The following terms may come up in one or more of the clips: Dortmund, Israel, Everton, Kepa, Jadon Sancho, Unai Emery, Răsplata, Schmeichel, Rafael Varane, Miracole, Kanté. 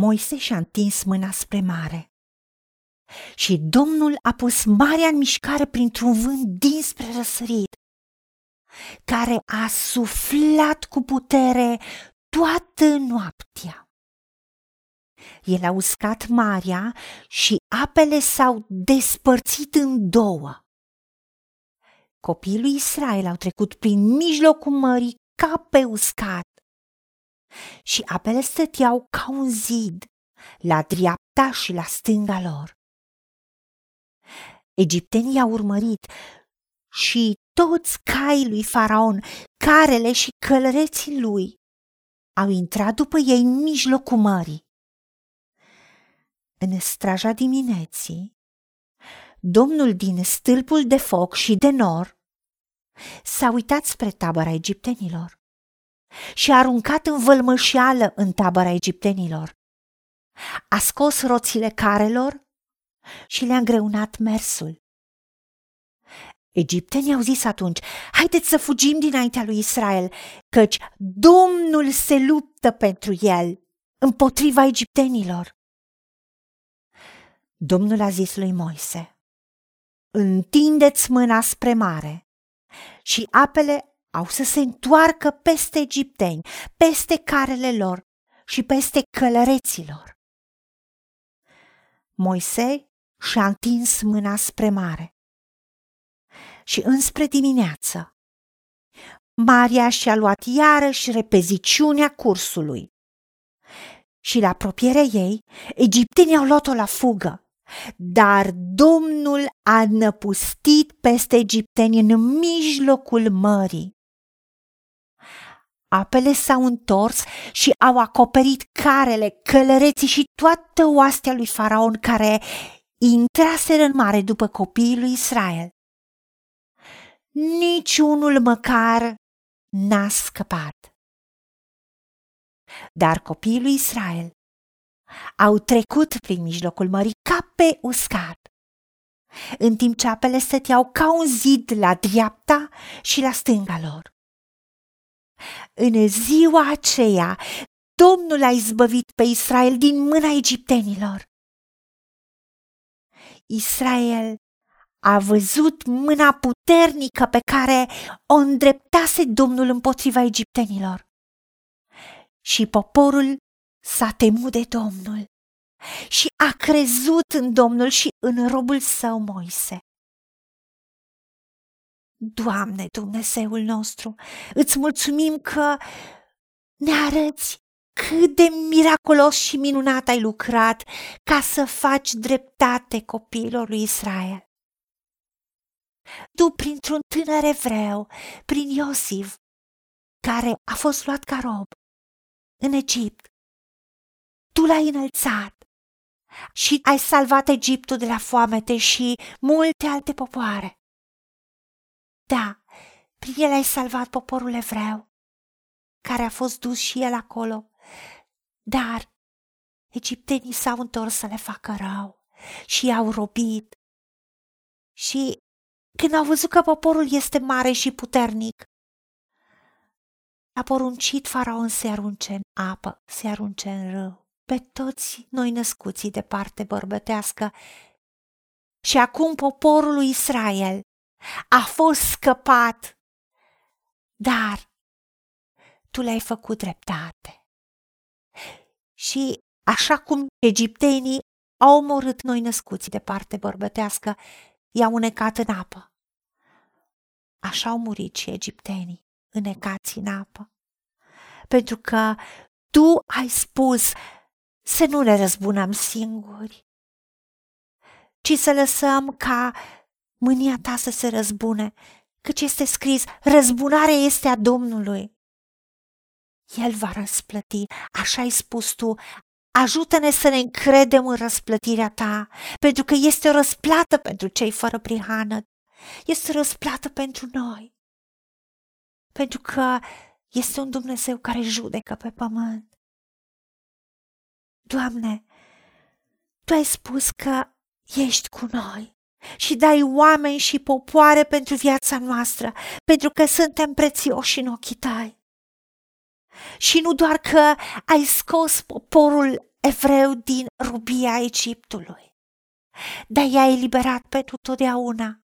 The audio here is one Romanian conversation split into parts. Moise și-a întins mâna spre mare și Domnul a pus marea în mișcare printr-un vânt dinspre răsărit, care a suflat cu putere toată noaptea. El a uscat marea și apele s-au despărțit în două. Copiii lui Israel au trecut prin mijlocul mării ca pe uscat și apele stăteau ca un zid la dreapta și la stânga lor. Egiptenii i-au urmărit și toți caii lui Faraon, carele și călăreții lui au intrat după ei în mijlocul mării. În straja dimineții, Domnul din stâlpul de foc și de nor s-a uitat spre tabăra egiptenilor și a aruncat în vălmășeală în tabăra egiptenilor. A scos roțile carelor și le-a îngreunat mersul. Egiptenii au zis atunci: haideți să fugim dinaintea lui Israel, căci Domnul se luptă pentru el împotriva egiptenilor. Domnul a zis lui Moise: întindeți mâna spre mare și apele au să se întoarcă peste egipteni, peste carele lor și peste călăreților. Moise și-a întins mâna spre mare și înspre dimineață marea și-a luat iarăși repeziciunea cursului și la apropierea ei egiptenii au luat-o la fugă, dar Domnul a năpustit peste egipteni în mijlocul mării. Apele s-au întors și au acoperit carele, călăreții și toată oastea lui Faraon, care intraseră în mare după copiii lui Israel. Niciunul măcar n-a scăpat. Dar copiii lui Israel au trecut prin mijlocul mării ca pe uscat, în timp ce apele stăteau ca un zid la dreapta și la stânga lor. În ziua aceea, Domnul a izbăvit pe Israel din mâna egiptenilor. Israel a văzut mâna puternică pe care o îndreptase Domnul împotriva egiptenilor și poporul s-a temut de Domnul și a crezut în Domnul și în robul său Moise. Doamne, Dumnezeul nostru, îți mulțumim că ne arăți cât de miraculos și minunat ai lucrat ca să faci dreptate copiilor lui Israel. Tu, printr-un tânăr evreu, prin Iosif, care a fost luat ca rob în Egipt, tu l-ai înălțat și ai salvat Egiptul de la foamete și multe alte popoare. Da, prin el ai salvat poporul evreu, care a fost dus și el acolo, dar egiptenii s-au întors să le facă rău și i-au robit. Și când au văzut că poporul este mare și puternic, a poruncit Faraon să-i arunce în apă, să-i arunce în râu pe toți noi născuții de parte bărbătească. Și acum poporul lui Israel a fost scăpat, dar tu le-ai făcut dreptate. Și așa cum egiptenii au omorât noi născuții de parte bărbătească, i-au unecat în apă, așa au murit și egiptenii, înecați în apă, pentru că tu ai spus să nu ne răzbunăm singuri, ci să lăsăm ca mânia ta să se răzbune, căci este scris: răzbunarea este a Domnului, el va răsplăti. Așa ai spus tu. Ajută-ne să ne încredem în răsplătirea ta, pentru că este o răsplată pentru cei fără prihană, este o răsplată pentru noi, pentru că este un Dumnezeu care judecă pe pământ. Doamne, tu ai spus că ești cu noi și dai oameni și popoare pentru viața noastră, pentru că suntem prețioși în ochii tăi. Și nu doar că ai scos poporul evreu din robia Egiptului, dar i-ai eliberat pentru totdeauna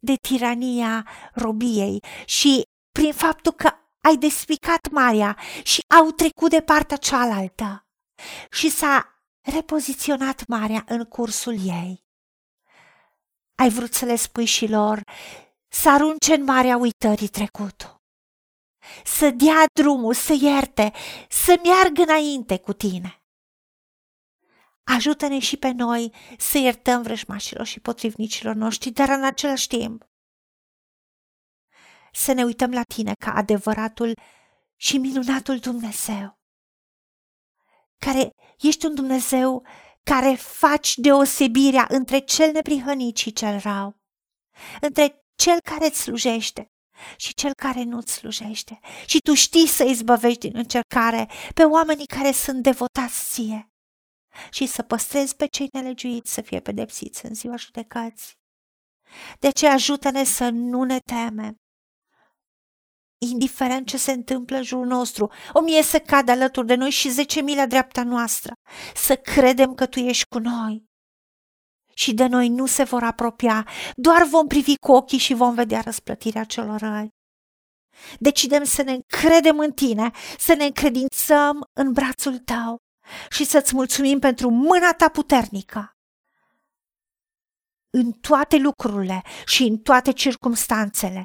de tirania robiei și prin faptul că ai despicat marea și au trecut de partea cealaltă și s-a repoziționat marea în cursul ei. Ai vrut să le spui și lor să arunce în marea uitării trecutul, să dea drumul, să ierte, să meargă înainte cu tine. Ajută-ne și pe noi să iertăm vrăjmașilor și potrivnicilor noștri, dar în același timp să ne uităm la tine ca adevăratul și minunatul Dumnezeu, care ești un Dumnezeu care faci deosebirea între cel neprihănit și cel rău, între cel care îți slujește și cel care nu-ți slujește. Și tu știi să izbăvești din încercare pe oamenii care sunt devotați ție și să păstrezi pe cei nelegiuiți să fie pedepsiți în ziua judecății. De aceea ajută-ne să nu ne temem, indiferent ce se întâmplă în jurul nostru, 1000 să cadă alături de noi și 10.000 la dreapta noastră, să credem că tu ești cu noi și de noi nu se vor apropia, doar vom privi cu ochii și vom vedea răsplătirea celor răi. Decidem să ne încredem în tine, să ne încredințăm în brațul tău și să-ți mulțumim pentru mâna ta puternică în toate lucrurile și în toate circumstanțele.